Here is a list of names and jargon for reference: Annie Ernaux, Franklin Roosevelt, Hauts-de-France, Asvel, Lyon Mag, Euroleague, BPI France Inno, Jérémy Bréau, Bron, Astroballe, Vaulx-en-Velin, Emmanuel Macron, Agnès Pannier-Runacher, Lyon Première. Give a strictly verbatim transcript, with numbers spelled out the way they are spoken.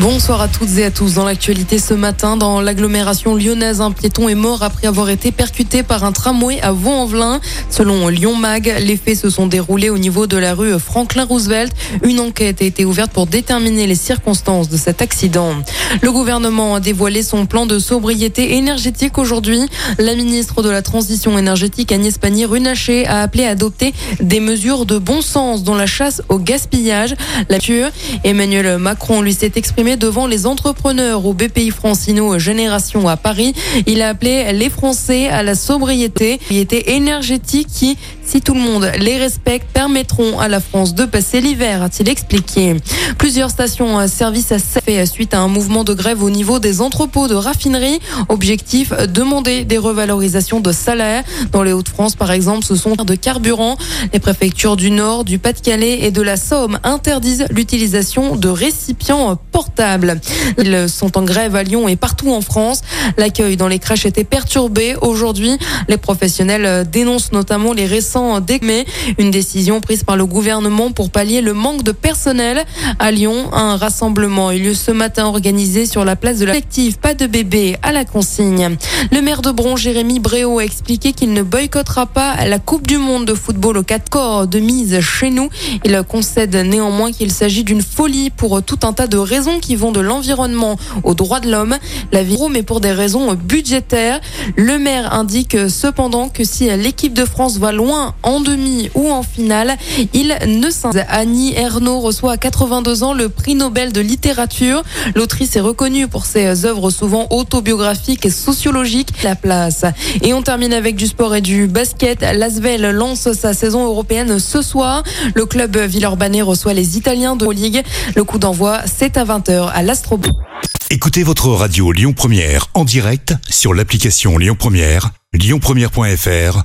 Bonsoir à toutes et à tous. Dans l'actualité ce matin, dans l'agglomération lyonnaise, un piéton est mort après avoir été percuté par un tramway à Vaulx-en-Velin. Selon Lyon Mag, les faits se sont déroulés au niveau de la rue Franklin Roosevelt. Une enquête a été ouverte pour déterminer les circonstances de cet accident. Le gouvernement a dévoilé son plan de sobriété énergétique aujourd'hui. La ministre de la Transition énergétique, Agnès Pannier-Runacher, a appelé à adopter des mesures de bon sens dont la chasse au gaspillage, la pure. Emmanuel Macron, lui, s'est exprimé devant les entrepreneurs au B P I France Inno Génération à Paris. Il a appelé les Français à la sobriété, sobriété énergétique qui, si tout le monde les respecte, permettront à la France de passer l'hiver, a-t-il expliqué. Plusieurs stations-service à fait suite à un mouvement de grève au niveau des entrepôts de raffinerie. Objectif, demander des revalorisations de salaire. Dans les Hauts-de-France, par exemple, ce sont de carburant. Les préfectures du Nord, du Pas-de-Calais et de la Somme interdisent l'utilisation de récipients portables. Ils sont en grève à Lyon et partout en France. L'accueil dans les crèches était perturbé. Aujourd'hui, les professionnels dénoncent notamment les récents mais une décision prise par le gouvernement pour pallier le manque de personnel. À Lyon, un rassemblement a eu lieu ce matin organisé sur la place de la collective Pas de bébé à la consigne. Le maire de Bron, Jérémy Bréau, a expliqué qu'il ne boycottera pas la Coupe du Monde de football aux quatre corps de mise chez nous. Il concède néanmoins qu'il s'agit d'une folie pour tout un tas de raisons qui vont de l'environnement aux droits de l'homme, la vie, mais pour des raisons budgétaires. Le maire indique cependant que si l'équipe de France va loin en demi ou en finale, il ne s'inquiète. Annie Ernaux reçoit à quatre-vingt-deux ans le prix Nobel de littérature. L'autrice est reconnue pour ses œuvres souvent autobiographiques et sociologiques. La place. Et on termine avec du sport et du basket. L'Asvel lance sa saison européenne ce soir. Le club villeurbanais reçoit les Italiens de Euroleague. Le coup d'envoi, c'est à vingt heures à l'Astroballe. Écoutez votre radio Lyon Première en direct sur l'application Lyon Première, lyon premiere point f r.